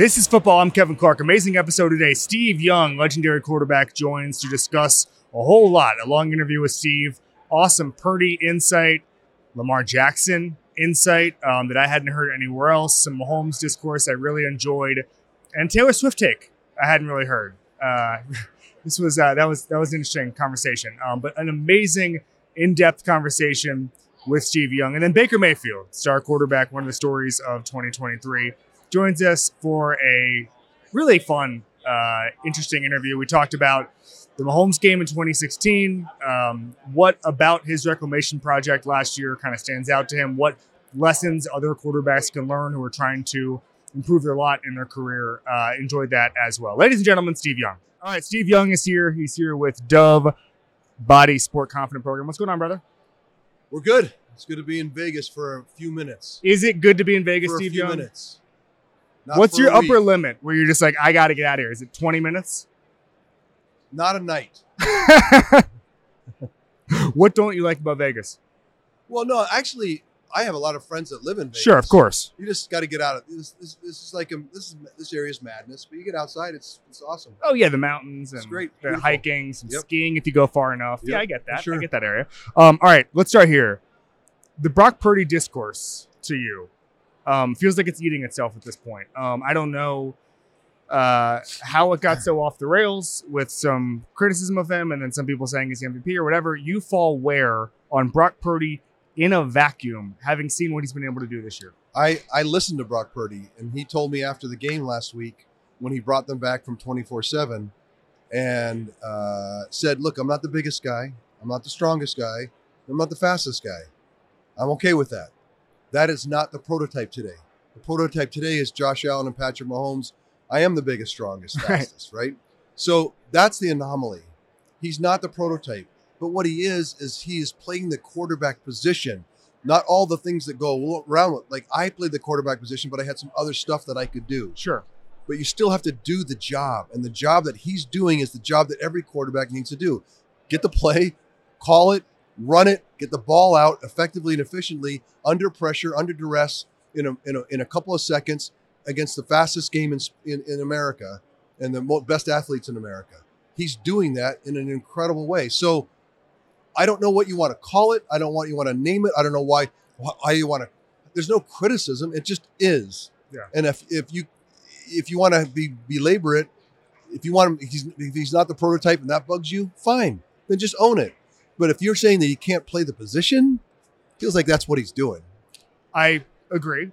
This is Football. I'm Kevin Clark. Amazing episode today. Steve Young, legendary quarterback, joins to discuss a whole lot. A long interview with Steve. Awesome Purdy insight. Lamar Jackson insight that I hadn't heard anywhere else. Some Mahomes discourse I really enjoyed. And Taylor Swift take I hadn't really heard. This was that was an interesting conversation, but an amazing in-depth conversation with Steve Young. And then Baker Mayfield, star quarterback, one of the stories of 2023, joins us for a really fun, interesting interview. We talked about the Mahomes game in 2016, what about his reclamation project last year kind of stands out to him, what lessons other quarterbacks can learn who are trying to improve their lot in their career. Enjoyed that as well. Ladies and gentlemen, Steve Young. All right, Steve Young is here. He's here with Dove Body Sport Confident Program. What's going on, brother? We're good. It's good to be in Vegas for a few minutes. Is it good to be in Vegas, Steve Young? For a few minutes. What's your upper limit where you're just like, I got to get out of here? Is it 20 minutes? Not a night. What don't you like about Vegas? Well, no, actually, I have a lot of friends that live in Vegas. Sure, of course. You just got to get out of this. This area is madness. But you get outside, it's awesome. Oh yeah, the mountains and great. The hiking, some skiing if you go far enough. Yep. Yeah, I get that. Sure. I get that area. All right, let's start here. The Brock Purdy discourse to you feels like it's eating itself at this point. I don't know how it got so off the rails with some criticism of him, and then some people saying he's the MVP or whatever. You fall where on Brock Purdy? In a vacuum, having seen what he's been able to do this year. I listened to Brock Purdy, and he told me after the game last week when he brought them back from 24-7 and said, look, I'm not the biggest guy. I'm not the strongest guy. I'm not the fastest guy. I'm okay with that. That is not the prototype today. The prototype today is Josh Allen and Patrick Mahomes. I am the biggest, strongest, fastest, right? So that's the anomaly. He's not the prototype. But what he is he is playing the quarterback position, not all the things that go around with. Like, I played the quarterback position, but I had some other stuff that I could do. Sure. But you still have to do the job. And the job that he's doing is the job that every quarterback needs to do. Get the play, call it, run it, get the ball out effectively and efficiently, under pressure, under duress, in a couple of seconds against the fastest game in America and the best athletes in America. He's doing that in an incredible way. So, I don't know what you want to call it. I don't know what you want to name it. I don't know why you want to. There's no criticism. It just is. Yeah. And if you want to belabor it, if he's not the prototype and that bugs you, fine. Then just own it. But if you're saying that he can't play the position, it feels like that's what he's doing. I agree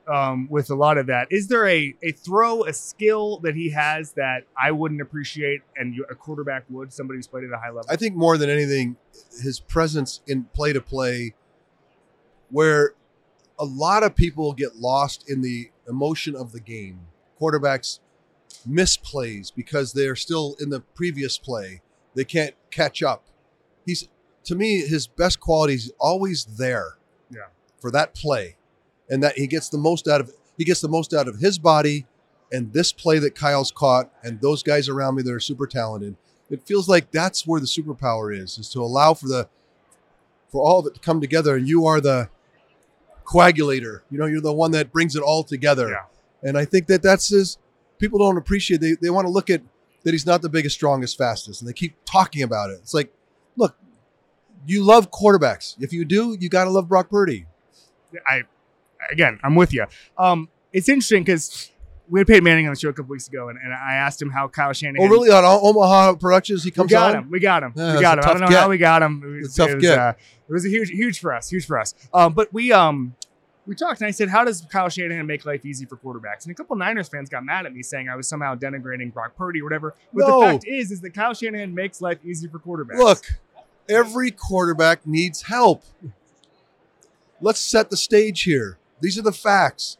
with a lot of that. Is there a throw, a skill that he has that I wouldn't appreciate and a quarterback would, somebody who's played at a high level? I think more than anything, his presence in play-to-play, where a lot of people get lost in the emotion of the game. Quarterbacks miss plays because they're still in the previous play. They can't catch up. To me, his best quality is always there for that play. And that he gets the most out of his body and this play that Kyle's caught and those guys around me that are super talented. It feels like that's where the superpower is to allow for all of it to come together. And you are the coagulator. You know, you're the one that brings it all together. Yeah. And I think that's his. People don't appreciate. They want to look at that he's not the biggest, strongest, fastest, and they keep talking about it. It's like, look, you love quarterbacks. If you do, you got to love Brock Purdy. Again, I'm with you. It's interesting because we had Peyton Manning on the show a couple weeks ago, and I asked him how Kyle Shanahan. Oh, really? On Omaha Productions, he comes on? We got him. Yeah, we got him. I don't know how we got him. It was a tough get. It was a huge for us. But we talked, and I said, how does Kyle Shanahan make life easy for quarterbacks? And a couple Niners fans got mad at me saying I was somehow denigrating Brock Purdy or whatever. But the fact is that Kyle Shanahan makes life easy for quarterbacks. Look, every quarterback needs help. Let's set the stage here. These are the facts.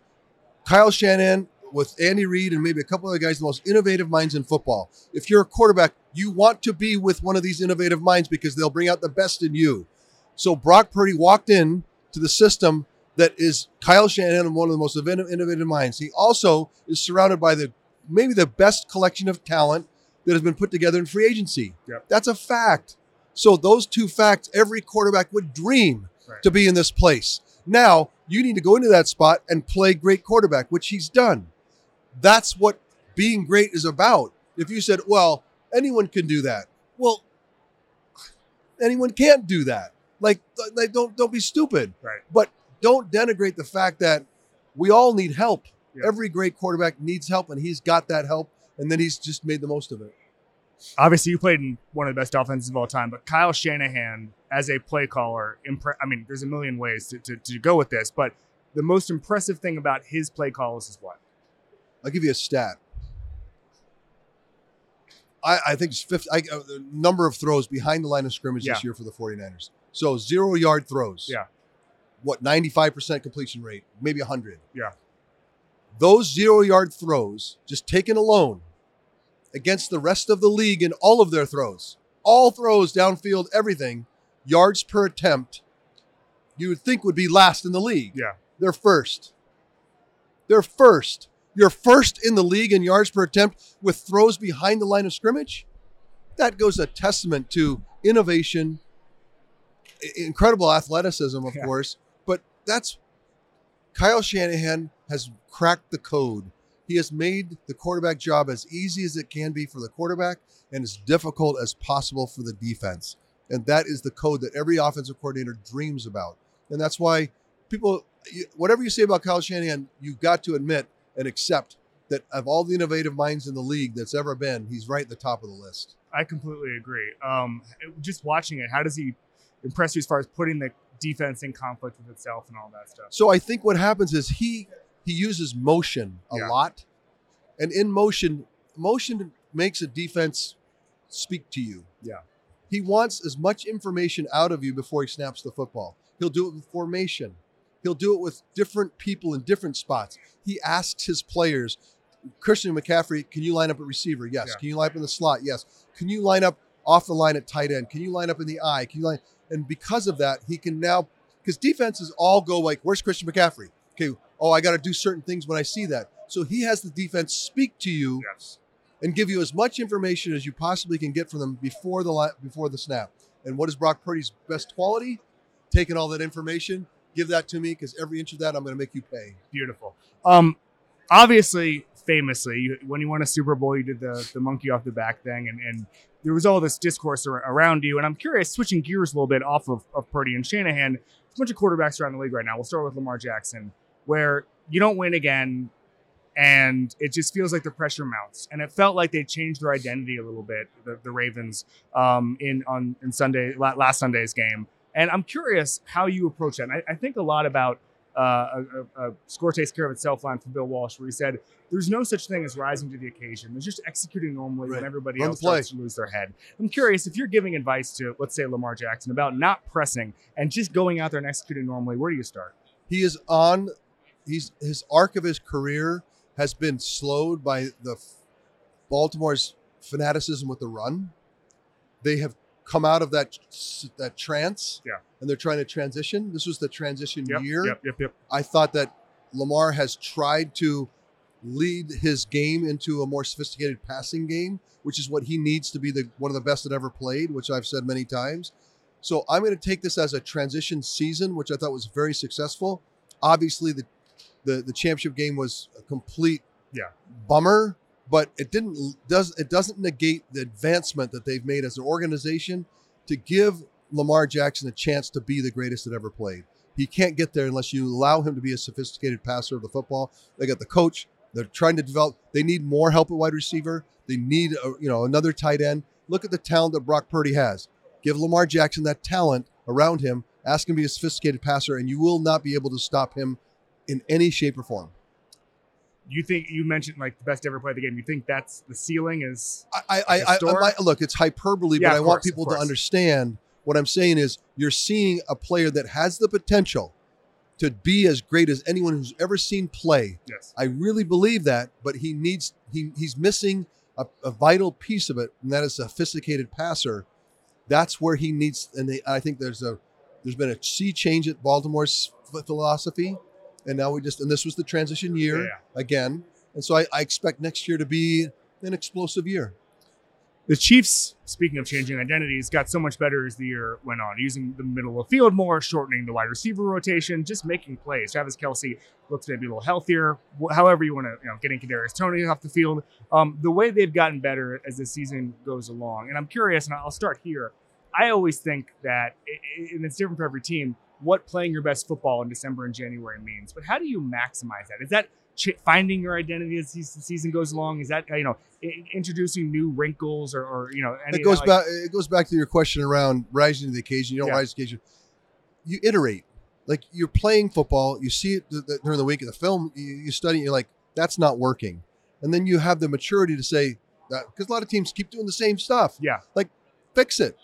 Kyle Shanahan with Andy Reid and maybe a couple other guys, the most innovative minds in football. If you're a quarterback, you want to be with one of these innovative minds because they'll bring out the best in you. So Brock Purdy walked in to the system that is Kyle Shanahan, one of the most innovative minds. He also is surrounded by maybe the best collection of talent that has been put together in free agency. Yep. That's a fact. So those two facts, every quarterback would dream to be in this place. Now, you need to go into that spot and play great quarterback, which he's done. That's what being great is about. If you said, well, anyone can do that. Well, anyone can't do that. Like don't be stupid. Right. But don't denigrate the fact that we all need help. Yeah. Every great quarterback needs help, and he's got that help, and then he's just made the most of it. Obviously, you played in one of the best offenses of all time, but Kyle Shanahan, as a play caller, there's a million ways to go with this, but the most impressive thing about his play calls is what? I'll give you a stat. I think it's the number of throws behind the line of scrimmage this year for the 49ers. So 0-yard throws. Yeah. What, 95% completion rate, maybe 100. Yeah. Those 0-yard throws, just taken alone, against the rest of the league in all of their throws. All throws, downfield, everything, yards per attempt, you would think would be last in the league. Yeah. They're first. They're first. You're first in the league in yards per attempt with throws behind the line of scrimmage? That goes a testament to innovation, incredible athleticism, of course, but that's Kyle Shanahan has cracked the code. He has made the quarterback job as easy as it can be for the quarterback and as difficult as possible for the defense. And that is the code that every offensive coordinator dreams about. And that's why people, whatever you say about Kyle Shanahan, you've got to admit and accept that of all the innovative minds in the league that's ever been, he's right at the top of the list. I completely agree. Just watching it, how does he impress you as far as putting the defense in conflict with itself and all that stuff? So I think what happens is he uses motion a lot. And in motion makes a defense speak to you. Yeah. He wants as much information out of you before he snaps the football. He'll do it with formation. He'll do it with different people in different spots. He asks his players, Christian McCaffrey, can you line up at receiver? Yes. Yeah. Can you line up in the slot? Yes. Can you line up off the line at tight end? Can you line up in the eye? Can you line? And because of that, he can now, because defenses all go like, where's Christian McCaffrey? Okay, oh, I got to do certain things when I see that. So he has the defense speak to you and give you as much information as you possibly can get from them before the snap. And what is Brock Purdy's best quality? Taking all that information, give that to me, because every inch of that, I'm going to make you pay. Beautiful. Obviously, famously, when you won a Super Bowl, you did the monkey off the back thing, and there was all this discourse around you. And I'm curious, switching gears a little bit off of Purdy and Shanahan, there's a bunch of quarterbacks around the league right now. We'll start with Lamar Jackson, where you don't win again, and it just feels like the pressure mounts. And it felt like they changed their identity a little bit, the Ravens, in last Sunday's game. And I'm curious how you approach that. And I think a lot about a score takes care of itself line from Bill Walsh, where he said, there's no such thing as rising to the occasion. There's just executing normally when everybody else starts to lose their head. I'm curious if you're giving advice to, let's say, Lamar Jackson about not pressing and just going out there and executing normally, where do you start? He is on, his arc of his career has been slowed by the Baltimore's fanaticism with the run. They have come out of that trance, and they're trying to transition. This was the transition year. Yep. I thought that Lamar has tried to lead his game into a more sophisticated passing game, which is what he needs to be one of the best that ever played, which I've said many times. So I'm going to take this as a transition season, which I thought was very successful. Obviously, the championship game was a complete bummer. But it doesn't negate the advancement that they've made as an organization to give Lamar Jackson a chance to be the greatest that ever played. He can't get there unless you allow him to be a sophisticated passer of the football. They got the coach. They're trying to develop. They need more help at wide receiver. They need another tight end. Look at the talent that Brock Purdy has. Give Lamar Jackson that talent around him. Ask him to be a sophisticated passer, and you will not be able to stop him in any shape or form. You think you mentioned like the best ever play of the game. You think that's the ceiling is. Look, it's hyperbole, but I want people to understand what I'm saying is you're seeing a player that has the potential to be as great as anyone who's ever seen play. Yes. I really believe that, but he's missing a vital piece of it. And that is a sophisticated passer. That's where he needs. And I think there's been a sea change at Baltimore's philosophy. And now this was the transition year again. And so I expect next year to be an explosive year. The Chiefs, speaking of changing identities, got so much better as the year went on, using the middle of field more, shortening the wide receiver rotation, just making plays. Travis Kelce looks maybe a little healthier, however you want to, getting Kadarius Toney off the field. The way they've gotten better as the season goes along. And I'm curious, and I'll start here. I always think that, and it's different for every team, what playing your best football in December and January means. But how do you maximize that? Is that finding your identity as the season goes along? Is that, introducing new wrinkles or It goes back to your question around rising to the occasion. You don't rise to the occasion. You iterate. Like, you're playing football. You see it during the week of the film. You study it. You're like, that's not working. And then you have the maturity to say that, because a lot of teams keep doing the same stuff. Yeah. Like, fix it.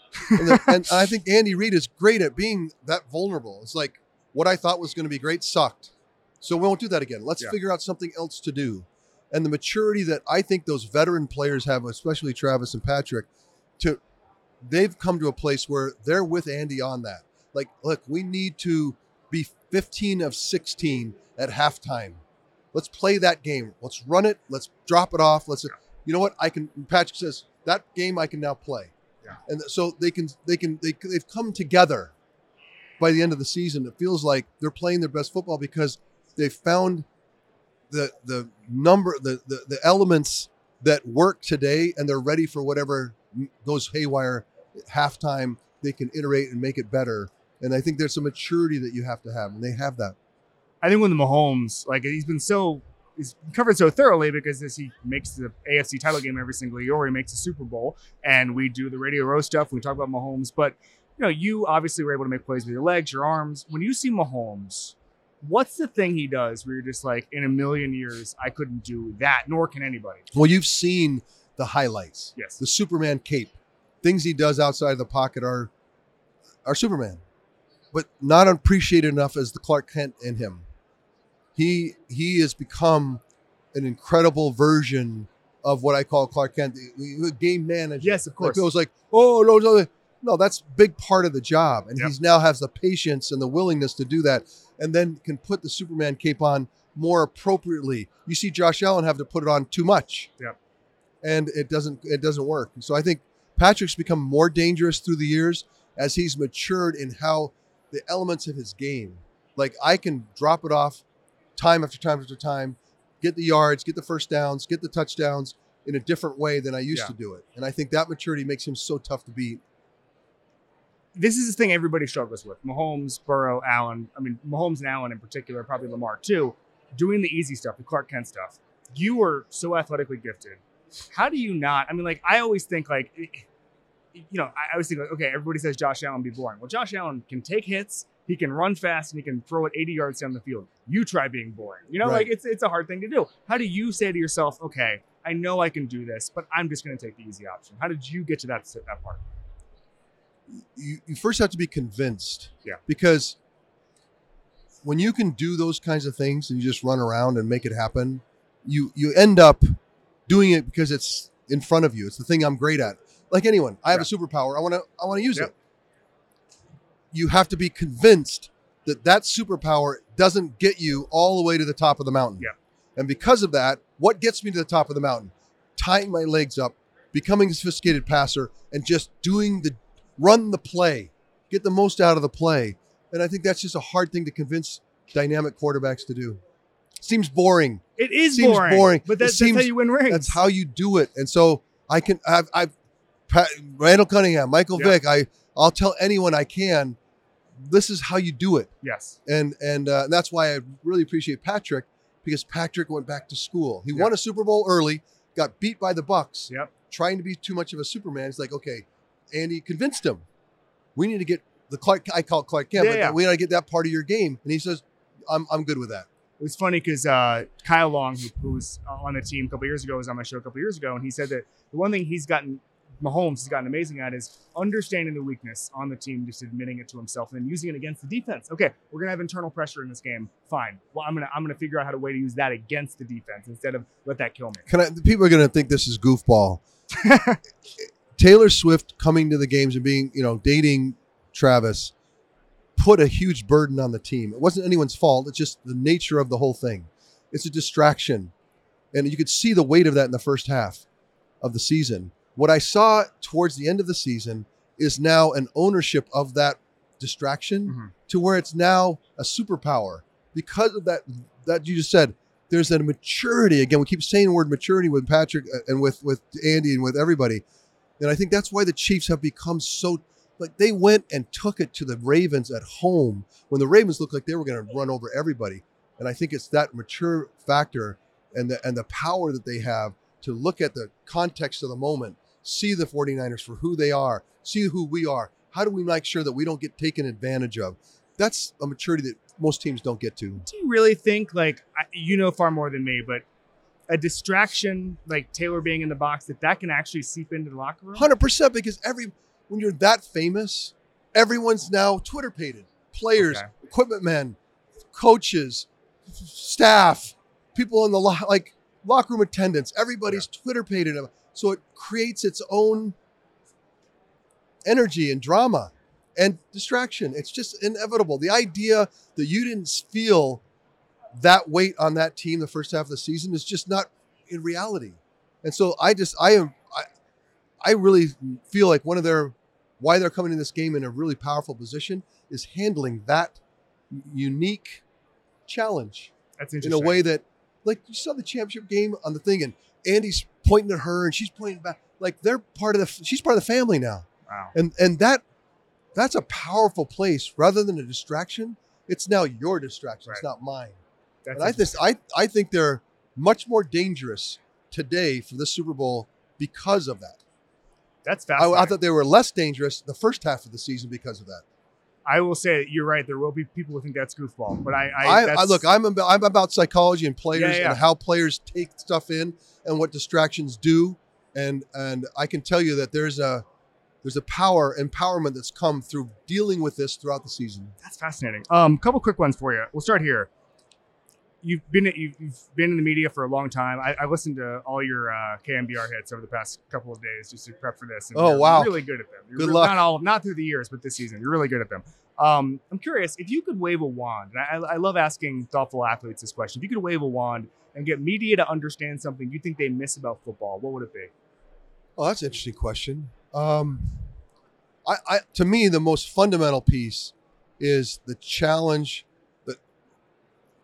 And I think Andy Reid is great at being that vulnerable. It's like, what I thought was going to be great sucked. So we won't do that again. Let's figure out something else to do. And the maturity that I think those veteran players have, especially Travis and Patrick, they've come to a place where they're with Andy on that. Like, look, we need to be 15 of 16 at halftime. Let's play that game. Let's run it. Let's drop it off. You know what? Patrick says, that game I can now play. Yeah. And so they've come together by the end of the season. It feels like they're playing their best football because they found the elements that work today, and they're ready for whatever goes haywire at halftime. They can iterate and make it better. And I think there's some maturity that you have to have, and they have that. I think when the Mahomes, he's covered so thoroughly because he makes the AFC title game every single year, or he makes the Super Bowl, and we do the Radio Row stuff. We talk about Mahomes, but you obviously were able to make plays with your legs, your arms. When you see Mahomes, what's the thing he does where you're just like, in a million years, I couldn't do that, nor can anybody? Well, you've seen the highlights. Yes. The Superman cape. Things he does outside of the pocket are Superman, but not appreciated enough as the Clark Kent in him. He has become an incredible version of what I call Clark Kent, the game manager. Yes, of course. It was like, oh, no, that's a big part of the job. And he now has the patience and the willingness to do that, and then can put the Superman cape on more appropriately. You see Josh Allen have to put it on too much. Yep. And it doesn't work. So I think Patrick's become more dangerous through the years as he's matured in how the elements of his game. Like, I can drop it off time after time after time, get the yards, get the first downs, get the touchdowns in a different way than I used to do it. And I think that maturity makes him so tough to beat. This is the thing everybody struggles with. Mahomes, Burrow, Allen. I mean, Mahomes and Allen in particular, probably Lamar too, doing the easy stuff, the Clark Kent stuff. You are so athletically gifted. How do you not? I mean, I always think I always think everybody says Josh Allen be boring. Well, Josh Allen can take hits. He can run fast, and he can throw it 80 yards down the field. You try being boring. Right. It's a hard thing to do. How do you say to yourself, okay, I know I can do this, but I'm just going to take the easy option? How did you get to that part? You first have to be convinced. Yeah. Because when you can do those kinds of things and you just run around and make it happen, you end up doing it because it's in front of you. It's the thing I'm great at. Like anyone, I have a superpower. I want to use it. You have to be convinced that superpower doesn't get you all the way to the top of the mountain. Yeah. And because of that, what gets me to the top of the mountain? Tying my legs up, becoming a sophisticated passer, and just run the play, get the most out of the play. And I think that's just a hard thing to convince dynamic quarterbacks to do. Seems boring. It is boring. But that's how you win rings. That's how you do it. And so Randall Cunningham, Michael Vick, I'll tell anyone I can. This is how you do it. Yes. And that's why I really appreciate Patrick, because Patrick went back to school. He won a Super Bowl early, got beat by the Bucs. Yep. Trying to be too much of a Superman. It's like, okay, Andy convinced him. We need to get the Clark. I call it Clark Kent. Yeah. We got to get that part of your game. And he says, I'm good with that. It was funny because Kyle Long, who was on the team a couple years ago, was on my show a couple years ago, and he said that the one thing Mahomes has gotten amazing at is understanding the weakness on the team, just admitting it to himself, and then using it against the defense. Okay, we're gonna have internal pressure in this game. Fine. Well, I'm gonna figure out how to way to use that against the defense instead of let that kill me. People are gonna think this is goofball. Taylor Swift coming to the games and being, dating Travis, put a huge burden on the team. It wasn't anyone's fault. It's just the nature of the whole thing. It's a distraction, and you could see the weight of that in the first half of the season. What I saw towards the end of the season is now an ownership of that distraction to where it's now a superpower because of that you just said. There's a maturity. Again, we keep saying the word maturity with Patrick and with Andy and with everybody. And I think that's why the Chiefs have become so, like, they went and took it to the Ravens at home when the Ravens looked like they were going to run over everybody. And I think it's that mature factor and the power that they have to look at the context of the moment, see the 49ers for who they are, see who we are. How do we make sure that we don't get taken advantage of? That's a maturity that most teams don't get to. Do you really think, like, you know far more than me, but a distraction like Taylor being in the box, that can actually seep into the locker room? 100%, because when you're that famous, everyone's now Twitter-pated. Players, equipment men, coaches, staff, people in the locker room attendants, everybody's Twitter-pated. So it creates its own energy and drama. And distraction, it's just inevitable. The idea that you didn't feel that weight on that team the first half of the season is just not in reality. And so I really feel like why they're coming in this game in a really powerful position is handling that unique challenge. That's interesting. In a way that, like, you saw the championship game on the thing, and Andy's pointing at her, and she's pointing back. Like, she's part of the family now. Wow. And that. That's a powerful place. Rather than a distraction, it's now your distraction. Right. It's not mine. That's and I think they're much more dangerous today for the Super Bowl because of that. That's fascinating. I thought they were less dangerous the first half of the season because of that. I will say you're right. There will be people who think that's goofball, but I'm about psychology and players and how players take stuff in and what distractions do, and I can tell you that there's a power, empowerment that's come through dealing with this throughout the season. That's fascinating. Couple quick ones for you. We'll start here. You've been in the media for a long time. I listened to all your KMBR hits over the past couple of days just to prep for this. And you're really good at them. You're good luck. Not through the years, but this season. You're really good at them. I'm curious, if you could wave a wand, and I love asking thoughtful athletes this question. If you could wave a wand and get media to understand something you think they miss about football, what would it be? Oh, that's an interesting question. To me, the most fundamental piece is the challenge that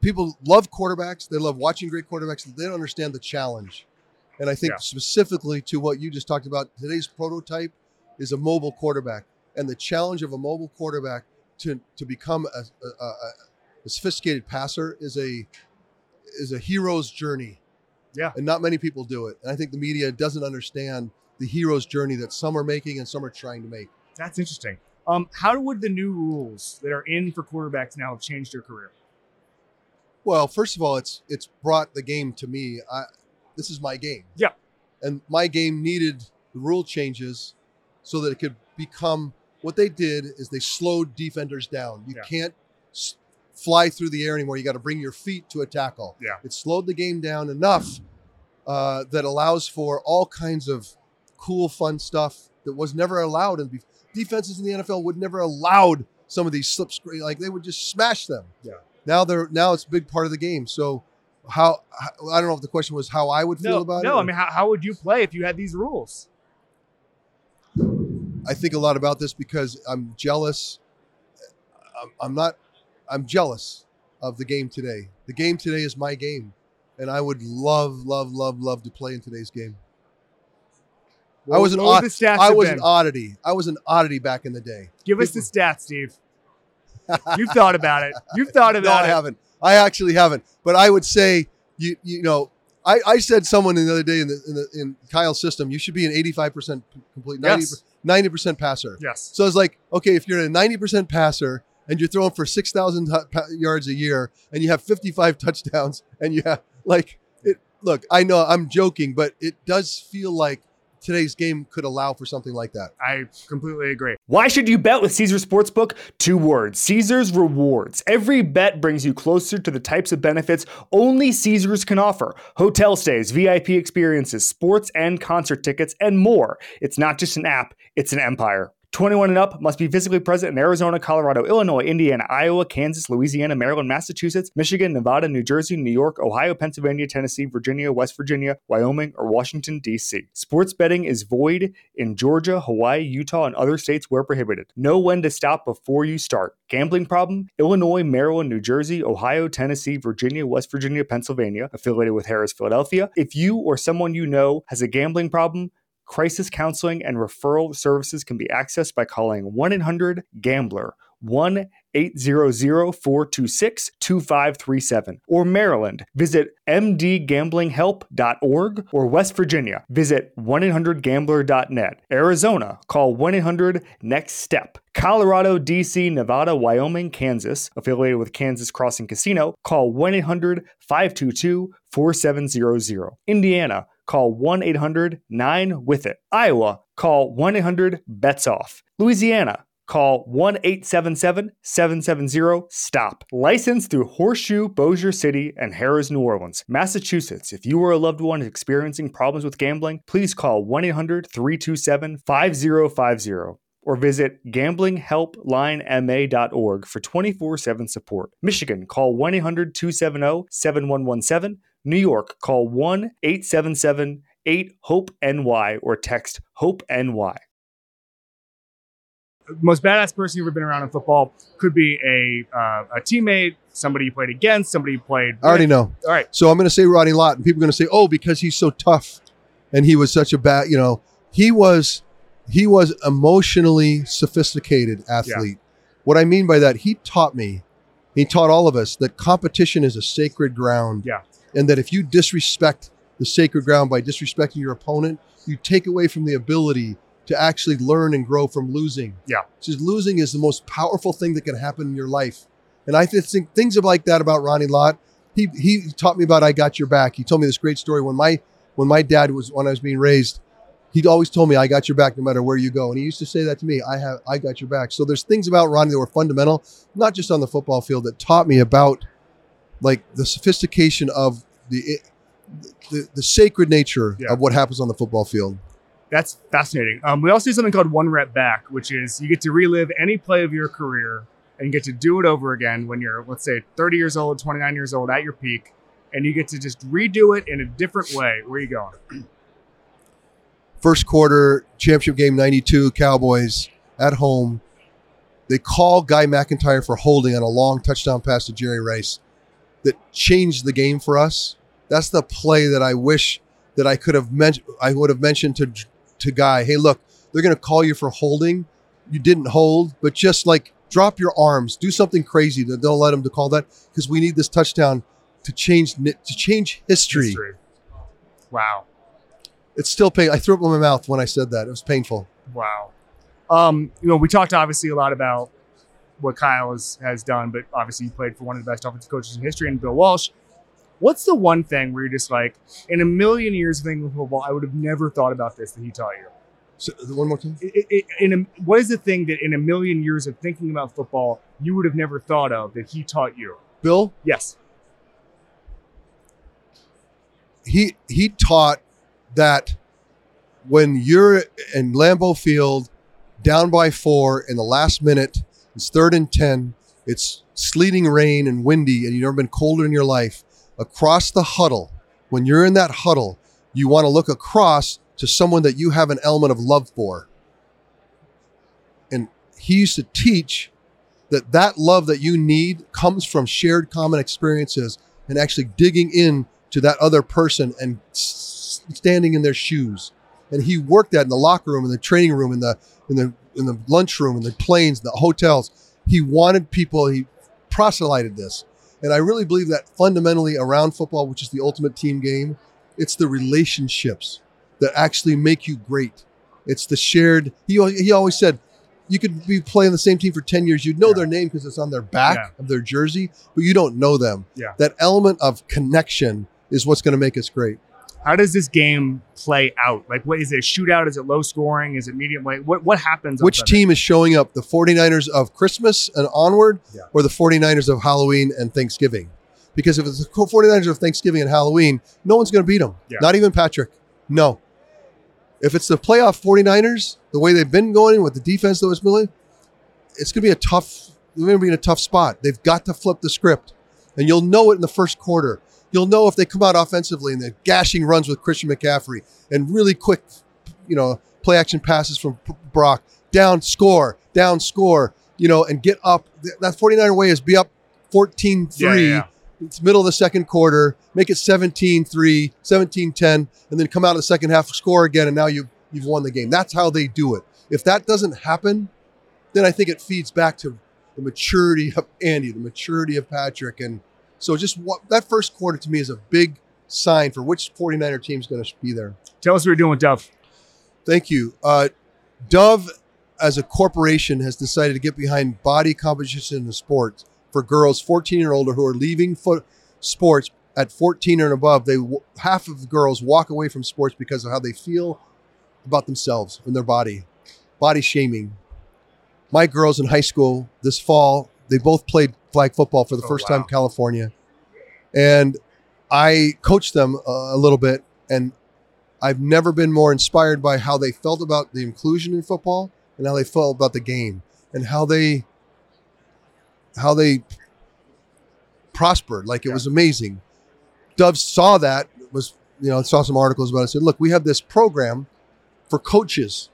people love quarterbacks. They love watching great quarterbacks. They don't understand the challenge. And I think specifically to what you just talked about, today's prototype is a mobile quarterback, and the challenge of a mobile quarterback to become a sophisticated passer is a hero's journey. Yeah. And not many people do it. And I think the media doesn't understand the hero's journey that some are making and some are trying to make. That's interesting. How would the new rules that are in for quarterbacks now have changed your career? Well, first of all, it's brought the game to me. This is my game. Yeah. And my game needed the rule changes so that it could become, what they did is they slowed defenders down. You can't fly through the air anymore. You got to bring your feet to a tackle. Yeah. It slowed the game down enough that allows for all kinds of cool, fun stuff that was never allowed. And defenses in the NFL would never allowed some of these slip screen, like they would just smash them. Yeah. Now it's a big part of the game. So I don't know if the question was how I would feel about it. No, I mean, how would you play if you had these rules? I think a lot about this because I'm jealous. I'm jealous of the game today. The game today is my game. And I would love, love, love, love to play in today's game. I was an oddity. I was an oddity back in the day. Give us the stats, Steve. You've thought about it. No, I haven't. I actually haven't. But I would say, I said someone the other day in Kyle's system, you should be an 85% complete, 90% passer. Yes. So I was like, okay, if you're a 90% passer and you're throwing for 6,000 yards a year and you have 55 touchdowns and you have look, I know I'm joking, but it does feel like today's game could allow for something like that. I completely agree. Why should you bet with Caesars Sportsbook? Two words, Caesars Rewards. Every bet brings you closer to the types of benefits only Caesars can offer. Hotel stays, VIP experiences, sports and concert tickets, and more. It's not just an app, it's an empire. 21 and up must be physically present in Arizona, Colorado, Illinois, Indiana, Iowa, Kansas, Louisiana, Maryland, Massachusetts, Michigan, Nevada, New Jersey, New York, Ohio, Pennsylvania, Tennessee, Virginia, West Virginia, Wyoming, or Washington, D.C. Sports betting is void in Georgia, Hawaii, Utah, and other states where prohibited. Know when to stop before you start. Gambling problem? Illinois, Maryland, New Jersey, Ohio, Tennessee, Virginia, West Virginia, Pennsylvania, affiliated with Harris, Philadelphia. If you or someone you know has a gambling problem, crisis counseling and referral services can be accessed by calling 1-800-GAMBLER, 1-800-426-2537. Or Maryland, visit mdgamblinghelp.org. Or West Virginia, visit 1-800-GAMBLER.net. Arizona, call 1-800-NEXT-STEP. Colorado, D.C., Nevada, Wyoming, Kansas, affiliated with Kansas Crossing Casino, call 1-800-522-4700. Indiana, call 1-800-9-WITH-IT. Iowa, call 1-800-BETS-OFF. Louisiana, call 1-877-770-STOP. Licensed through Horseshoe, Bossier City, and Harrah's, New Orleans. Massachusetts, if you or a loved one is experiencing problems with gambling, please call 1-800-327-5050. Or visit gamblinghelplinema.org for 24/7 support. Michigan, call 1-800-270-7117. New York, call 1-877-8-HOPE-NY or text HOPE-NY. Most badass person you've ever been around in football could be a teammate, somebody you played against, somebody you played with. I already know. All right. So I'm going to say Ronnie Lott, and people are going to say, oh, because he's so tough and he was such a bad, you know, he was emotionally sophisticated athlete. Yeah. What I mean by that, he taught all of us that competition is a sacred ground. Yeah. And that if you disrespect the sacred ground by disrespecting your opponent, you take away from the ability to actually learn and grow from losing. Yeah. Because losing is the most powerful thing that can happen in your life. And I think things like that about Ronnie Lott. He taught me about I got your back. He told me this great story. When my dad was, when I was being raised, he'd always told me, I got your back no matter where you go. And he used to say that to me, I got your back. So there's things about Ronnie that were fundamental, not just on the football field, that taught me about like the sophistication of the sacred nature of what happens on the football field. That's fascinating. We also do something called One Rep Back, which is you get to relive any play of your career and get to do it over again when you're, let's say, 30 years old, 29 years old, at your peak, and you get to just redo it in a different way. Where are you going? First quarter, championship game, 92, Cowboys at home. They call Guy McIntyre for holding on a long touchdown pass to Jerry Rice. That changed the game for us. That's the play that I wish that I could have mentioned to Guy. Hey, look, they're going to call you for holding. You didn't hold, but just like drop your arms, do something crazy. Don't let them to call that because we need this touchdown to change history. Wow, it's still pain. I threw up in my mouth when I said that. It was painful. Wow. We talked obviously a lot about what Kyle has done, but obviously you played for one of the best offensive coaches in history and Bill Walsh. What's the one thing where you're just like, in a million years of England football, I would have never thought about this that he taught you? So, one more thing? What is the thing that in a million years of thinking about football, you would have never thought of that he taught you? Bill? Yes. He taught that when you're in Lambeau Field, down by 4 in the last minute, it's 3rd and 10. It's sleeting rain and windy, and you've never been colder in your life. Across the huddle, when you're in that huddle, you want to look across to someone that you have an element of love for. And he used to teach that love that you need comes from shared common experiences and actually digging in to that other person and standing in their shoes. And he worked that in the locker room, in the training room, in the lunchroom, in the planes, the hotels. He wanted people, he proselyted this. And I really believe that fundamentally around football, which is the ultimate team game, it's the relationships that actually make you great. It's the shared, he always said, you could be playing the same team for 10 years. You'd know their name because it's on their back of their jersey, but you don't know them. Yeah. That element of connection is what's going to make us great. How does this game play out? Like, what is it? A shootout? Is it low scoring? Is it medium? Like, what happens? Which team is showing up? The 49ers of Christmas and onward or the 49ers of Halloween and Thanksgiving? Because if it's the 49ers of Thanksgiving and Halloween, no one's going to beat them. Yeah. Not even Patrick. No. If it's the playoff 49ers, the way they've been going with the defense that was building, it's going to be a tough, they're going to be in a tough spot. They've got to flip the script. And you'll know it in the first quarter. You'll know if they come out offensively and they're gashing runs with Christian McCaffrey and really quick, you know, play action passes from Brock. Down, score, you know, and get up. That 49er way is be up 14-3. It's middle of the second quarter, make it 17-3, 17-10, and then come out of the second half, score again, and now you've won the game. That's how they do it. If that doesn't happen, then I think it feeds back to the maturity of Andy, the maturity of Patrick. And so just that first quarter to me is a big sign for which 49er team's going to be there. Tell us what you're doing with Dove. Thank you. Dove, as a corporation, has decided to get behind body composition in the sports. For girls 14 and older who are leaving sports at 14 and above, half of the girls walk away from sports because of how they feel about themselves and their body. Body shaming. My girls in high school this fall, they both played flag football for the first time in California. And I coached them a little bit, and I've never been more inspired by how they felt about the inclusion in football and how they felt about the game and how they prospered. Like it was amazing. Dove saw that, saw some articles about it, said, look, we have this program for coaches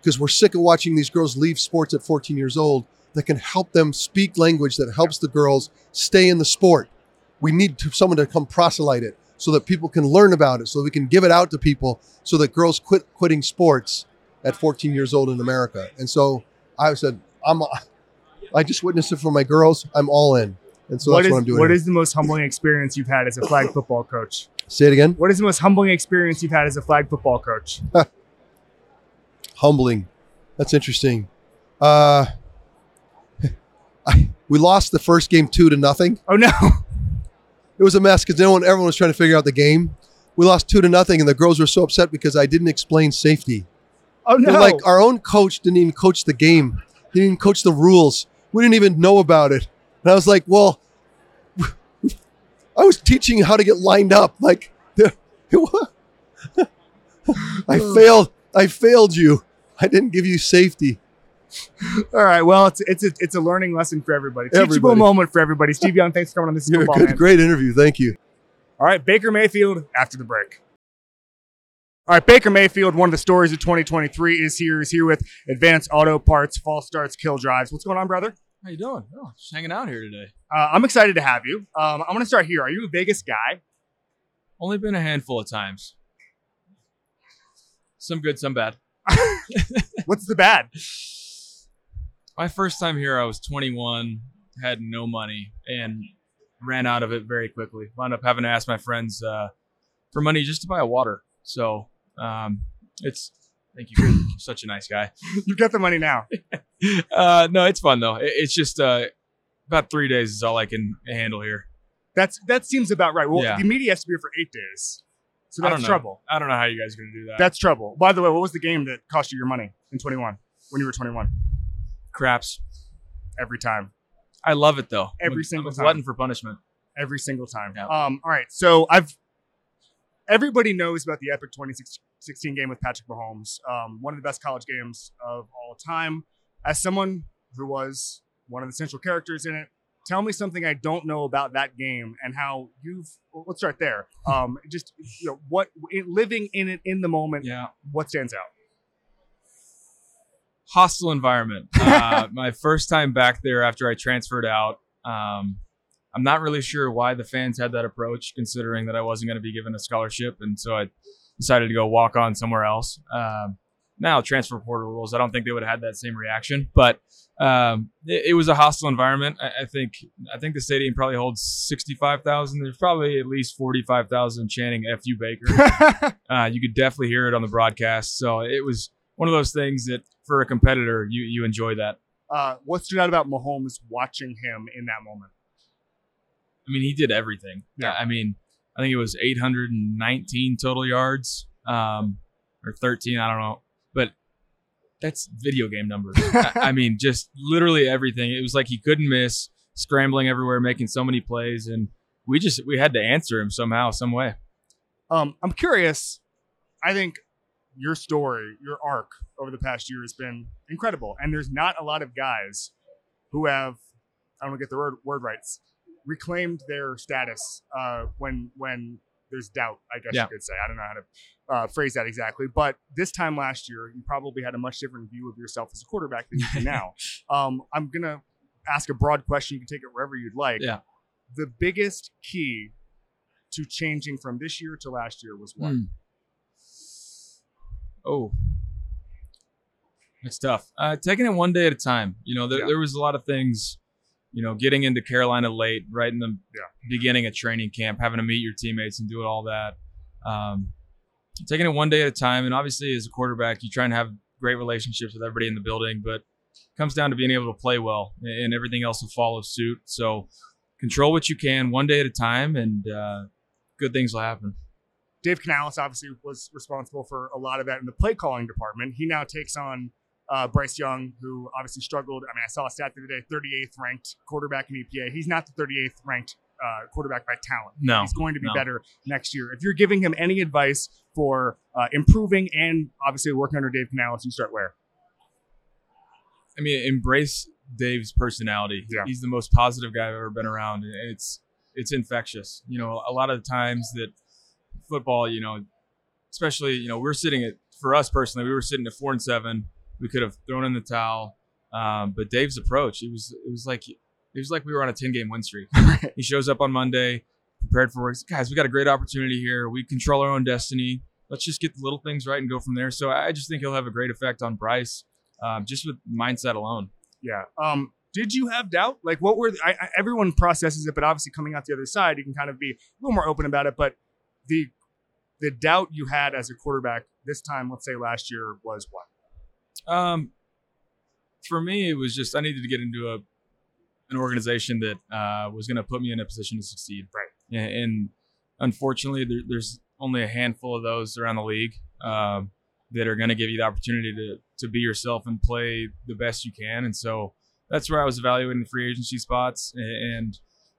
because we're sick of watching these girls leave sports at 14 years old that can help them speak language that helps the girls stay in the sport. We need someone to come proselyte it so that people can learn about it, so that we can give it out to people so that girls quitting sports at 14 years old in America. And so I said, I just witnessed it for my girls. I'm all in. And so that's what I'm doing. What is the most humbling experience you've had as a flag football coach? Say it again. What is the most humbling experience you've had as a flag football coach? Humbling. That's interesting. We lost the first game 2-0. Oh, no. It was a mess because everyone was trying to figure out the game. We lost 2-0, and the girls were so upset because I didn't explain safety. Oh, no. They're like, our own coach didn't even coach the game. He didn't even coach the rules. We didn't even know about it. And I was like, well, I was teaching how to get lined up. Like, I failed you. I didn't give you safety. All right. Well, it's a learning lesson for everybody. Teachable moment for everybody. Steve Young, thanks for coming on This Is Football, man. Great interview. Thank you. All right. Baker Mayfield after the break. All right, Baker Mayfield, one of the stories of 2023, is here with Advanced Auto Parts, false starts, kill drives. What's going on, brother? How you doing? Oh, just hanging out here today. I'm excited to have you. I'm going to start here. Are you a Vegas guy? Only been a handful of times. Some good, some bad. What's the bad? My first time here, I was 21, had no money, and ran out of it very quickly. Wound up having to ask my friends for money just to buy a water. So thank you. You're such a nice guy. You got the money now. No, it's fun though. It's just about 3 days is all I can handle here. That seems about right. Well, The media has to be here for 8 days. So that's trouble. I don't know how you guys are going to do that. That's trouble. By the way, what was the game that cost you your money in 21 when you were 21? Craps. Every time. I love it though. Every single time. Glutton for punishment. Every single time. Yeah. All right. So everybody knows about the epic 2016 game with Patrick Mahomes, one of the best college games of all time. As someone who was one of the central characters in it, tell me something I don't know about that game and how let's start there. Living in it in the moment, What stands out? Hostile environment. My first time back there after I transferred out, I'm not really sure why the fans had that approach, considering that I wasn't going to be given a scholarship. And so I decided to go walk on somewhere else. Now transfer portal rules, I don't think they would have had that same reaction, but it was a hostile environment. I think the stadium probably holds 65,000. There's probably at least 45,000 chanting "F.U. Baker." You could definitely hear it on the broadcast. So it was one of those things that for a competitor, you enjoy that. What stood out about Mahomes watching him in that moment? I mean, he did everything. Yeah. I mean, I think it was 819 total yards or 13. I don't know. But that's video game numbers. I mean, just literally everything. It was like he couldn't miss, scrambling everywhere, making so many plays. And we had to answer him somehow, some way. I'm curious. I think your story, your arc over the past year has been incredible. And there's not a lot of guys who have, I don't want to get the word right, reclaimed their status when there's doubt, I guess you could say. I don't know how to phrase that exactly. But this time last year, you probably had a much different view of yourself as a quarterback than you do now. I'm going to ask a broad question. You can take it wherever you'd like. Yeah. The biggest key to changing from this year to last year was what? Oh, that's tough. Taking it one day at a time. You know, there was a lot of things, you know, getting into Carolina late, right in the beginning of training camp, having to meet your teammates and doing all that. Taking it one day at a time. And obviously as a quarterback, you try and have great relationships with everybody in the building, but it comes down to being able to play well and everything else will follow suit. So control what you can one day at a time and good things will happen. Dave Canales obviously was responsible for a lot of that in the play calling department. He now takes on Bryce Young, who obviously struggled. I mean, I saw a stat the other day, 38th ranked quarterback in EPA. He's not the 38th ranked quarterback by talent. No, he's going to be better next year. If you're giving him any advice for improving and obviously working under Dave Canales, you start where? I mean, embrace Dave's personality. Yeah. He's the most positive guy I've ever been around. It's infectious. You know, a lot of the times that football, you know, especially, you know, we're sitting at, for us personally, we were sitting at 4-7. We could have thrown in the towel. But Dave's approach, it was like we were on a 10-game win streak. He shows up on Monday, prepared for work. Guys, we got a great opportunity here. We control our own destiny. Let's just get the little things right and go from there. So I just think he'll have a great effect on Bryce, just with mindset alone. Yeah. Did you have doubt? Like, what were everyone processes it, but obviously coming out the other side, you can kind of be a little more open about it. But the doubt you had as a quarterback this time, let's say last year, was what? For me, it was just I needed to get into an organization that was going to put me in a position to succeed. Right. And unfortunately, there's only a handful of those around the league that are going to give you the opportunity to be yourself and play the best you can. And so that's where I was evaluating the free agency spots. And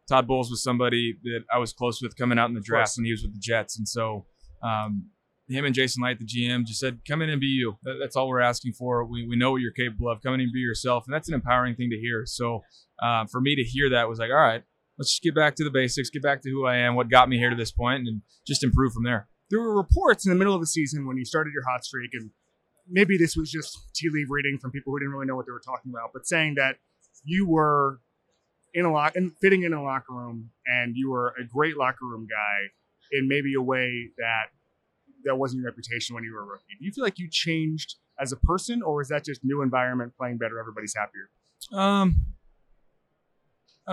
Todd Bowles was somebody that I was close with coming out in the draft, and he was with the Jets. And so him and Jason Licht, the GM, just said, come in and be you. That's all we're asking for. We know what you're capable of. Come in and be yourself. And that's an empowering thing to hear. So for me to hear that was like, all right, let's just get back to the basics, get back to who I am, what got me here to this point, and just improve from there. There were reports in the middle of the season when you started your hot streak, and maybe this was just tea leaf reading from people who didn't really know what they were talking about, but saying that you were fitting in a locker room, and you were a great locker room guy in maybe a way that wasn't your reputation when you were a rookie. Do you feel like you changed as a person, or is that just new environment, playing better, everybody's happier? I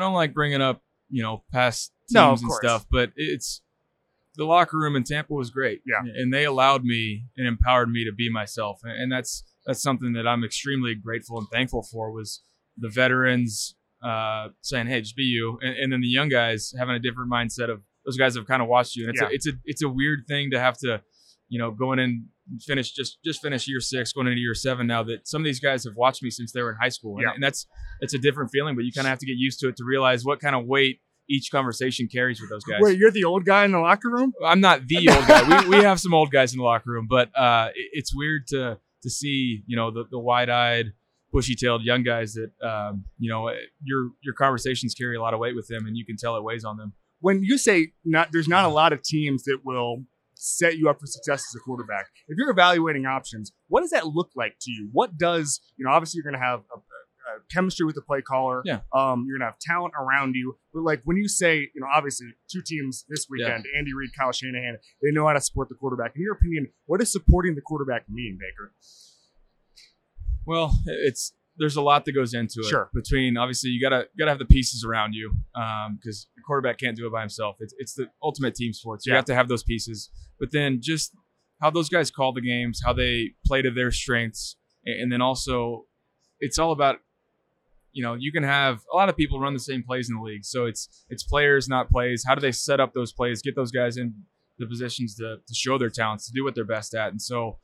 don't like bringing up, you know, past teams and stuff, but it's the locker room in Tampa was great. Yeah. And they allowed me and empowered me to be myself. And that's something that I'm extremely grateful and thankful for, was the veterans saying, hey, just be you. And then the young guys having a different mindset of, those guys have kind of watched you. And it's a weird thing to have to, you know, going in and finish, just finish year 6, going into year 7 now that some of these guys have watched me since they were in high school. And it's a different feeling, but you kind of have to get used to it to realize what kind of weight each conversation carries with those guys. Wait, you're the old guy in the locker room? I'm not the old guy. We have some old guys in the locker room, but it's weird to see, you know, the wide-eyed, bushy-tailed young guys that, you know, your conversations carry a lot of weight with them, and you can tell it weighs on them. When you say there's not a lot of teams that will set you up for success as a quarterback, if you're evaluating options, what does that look like to you? What does, you know, obviously you're going to have a chemistry with the play caller. Yeah. You're going to have talent around you. But like when you say, you know, obviously 2 teams this weekend, Andy Reid, Kyle Shanahan, they know how to support the quarterback. In your opinion, what does supporting the quarterback mean, Baker? Well, there's a lot that goes into it. Sure. Between, obviously, you gotta have the pieces around you, because the quarterback can't do it by himself. It's the ultimate team sport. So you have to have those pieces. But then just how those guys call the games, how they play to their strengths, and then also it's all about, you know, you can have a lot of people run the same plays in the league. So it's players, not plays. How do they set up those plays, get those guys in the positions to show their talents, to do what they're best at? And so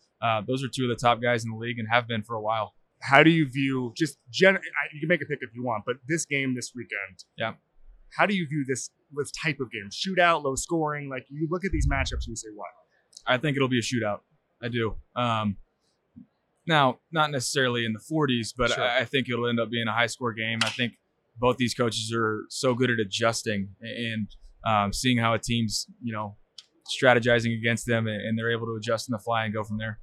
those are 2 of the top guys in the league and have been for a while. How do you view you can make a pick if you want, but this game this weekend, how do you view this type of game? Shootout, low scoring? Like, you look at these matchups and you say, what? I think it'll be a shootout. I do. Now, not necessarily in the 40s, but sure. I think it'll end up being a high score game. I think both these coaches are so good at adjusting and seeing how a team's, you know, strategizing against them, and they're able to adjust in the fly and go from there.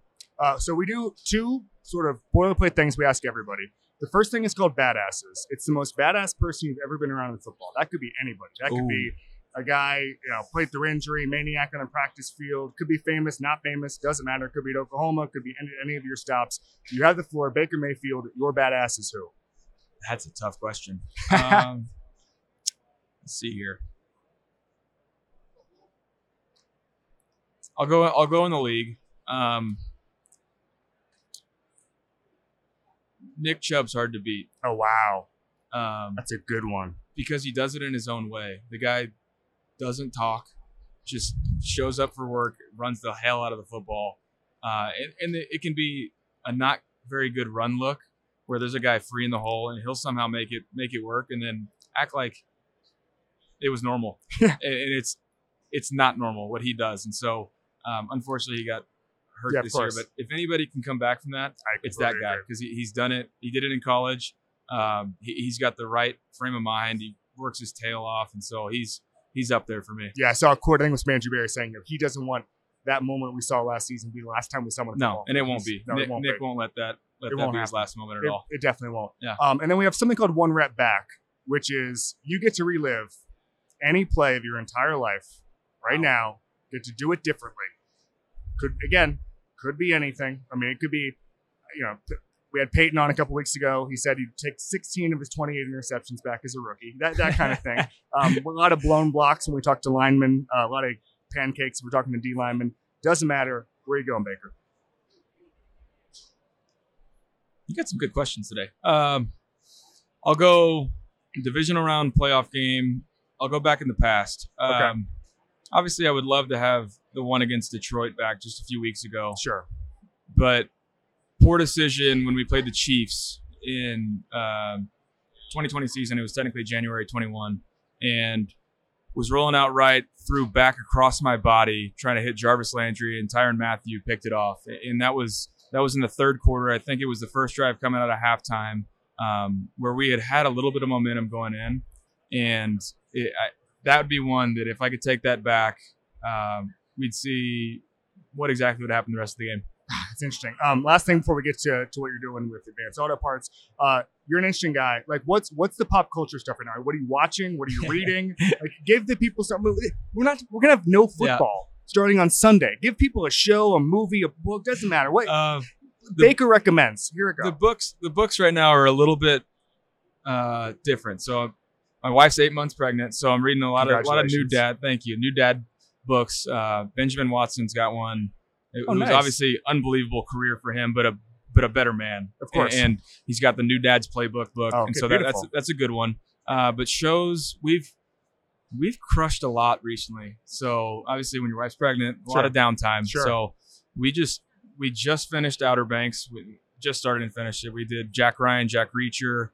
So we do two sort of boilerplate things we ask everybody. The first thing is called badasses. It's the most badass person you've ever been around in football. That could be anybody. That could be a guy, you know, played through injury, maniac on a practice field, could be famous, not famous, doesn't matter. Could be at Oklahoma, could be any of your stops. You have the floor. Baker Mayfield, your badass is who? That's a tough question. Let's see here. I'll go in the league. Nick Chubb's hard to beat. Oh, wow. That's a good one. Because he does it in his own way. The guy doesn't talk, just shows up for work, runs the hell out of the football. And it can be a not very good run look where there's a guy free in the hole and he'll somehow make it work and then act like it was normal. And it's not normal what he does. And so, unfortunately, he got hurt this year. But if anybody can come back from that, it's that guy because he's done it. He did it in college. He's got the right frame of mind. He works his tail off. And so he's up there for me. Yeah, I saw a quote, I think it was from Andrew Berry, saying that he doesn't want that moment we saw last season be the last time we saw him. No, and it won't be. Nick won't let that be his last moment at all. It definitely won't. Yeah. And then we have something called one rep back, which is you get to relive any play of your entire life right now, get to do it differently. Could be anything. I mean, it could be, you know, we had Peyton on a couple weeks ago. He said he'd take 16 of his 28 interceptions back as a rookie. That kind of thing. A lot of blown blocks when we talk to linemen. A lot of pancakes when we're talking to D linemen. Doesn't matter. Where are you going, Baker? You got some good questions today. I'll go divisional round playoff game. I'll go back in the past. Okay. Obviously, I would love to have the one against Detroit back just a few weeks ago. Sure. But poor decision when we played the Chiefs in 2020 season. It was technically January 21. And was rolling out right, threw back across my body, trying to hit Jarvis Landry, and Tyrann Mathieu picked it off. And that was in the third quarter. I think it was the first drive coming out of halftime where we had a little bit of momentum going in. And that would be one that if I could take that back, we'd see what exactly would happen the rest of the game. That's interesting. Last thing before we get to what you're doing with Advanced Auto Parts, you're an interesting guy. Like, what's the pop culture stuff right now? What are you watching? What are you reading? Like, give the people something. We're gonna have no football starting on Sunday. Give people a show, a movie, a book. Doesn't matter. What Baker recommends. Here we go. The books right now are a little bit different. So my wife's 8 months pregnant, so I'm reading a lot of new dad. Thank you, new dad books. Benjamin Watson's got one. It was obviously unbelievable career for him, but a better man, of course. And he's got the new dad's playbook book, and so that's a good one. But shows we've crushed a lot recently. So obviously, when your wife's pregnant, a lot of downtime. Sure. So we just finished Outer Banks. We just started and finished it. We did Jack Ryan, Jack Reacher.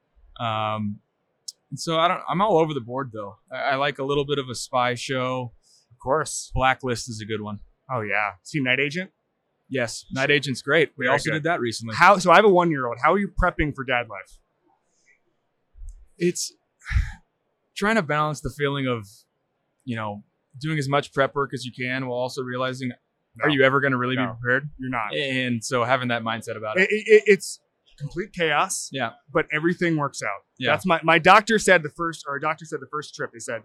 So I'm all over the board though. I like a little bit of a spy show. Of course. Blacklist is a good one. Oh yeah. See Night Agent? Yes. Night Agent's great. We also did that recently. So I have a 1-year-old. How are you prepping for dad life? It's trying to balance the feeling of, you know, doing as much prep work as you can while also realizing, are you ever going to really be prepared? You're not. And so having that mindset about it. It's complete chaos. Yeah. But everything works out. Yeah. That's my doctor said the first trip, they said,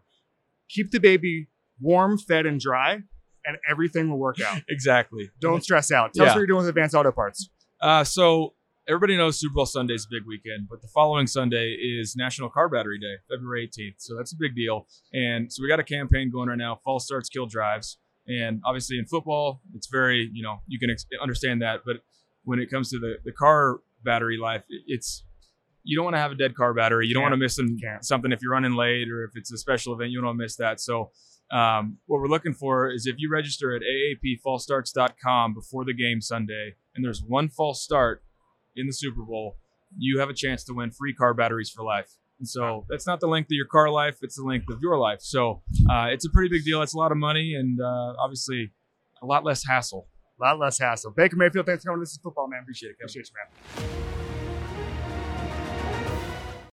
keep the baby warm, fed, and dry, and everything will work out. Exactly. Don't stress out. Tell us what you're doing with Advanced Auto Parts. So everybody knows Super Bowl Sunday is a big weekend, but the following Sunday is National Car Battery Day, February 18th. So that's a big deal. And so we got a campaign going right now, False Starts Kill Drives. And obviously in football, it's very, you know, you can understand that. But when it comes to the car battery life, it's you don't want to have a dead car battery. You don't want to miss something if you're running late or if it's a special event. You don't want to miss that. So what we're looking for is if you register at aapfallstarts.com before the game Sunday and there's one false start in the Super Bowl, you have a chance to win free car batteries for life. And so that's not the length of your car life. It's the length of your life. So it's a pretty big deal. It's a lot of money and obviously a lot less hassle. A lot less hassle. Baker Mayfield, thanks for coming. This is football, man. Appreciate it, Kevin. Appreciate you, man.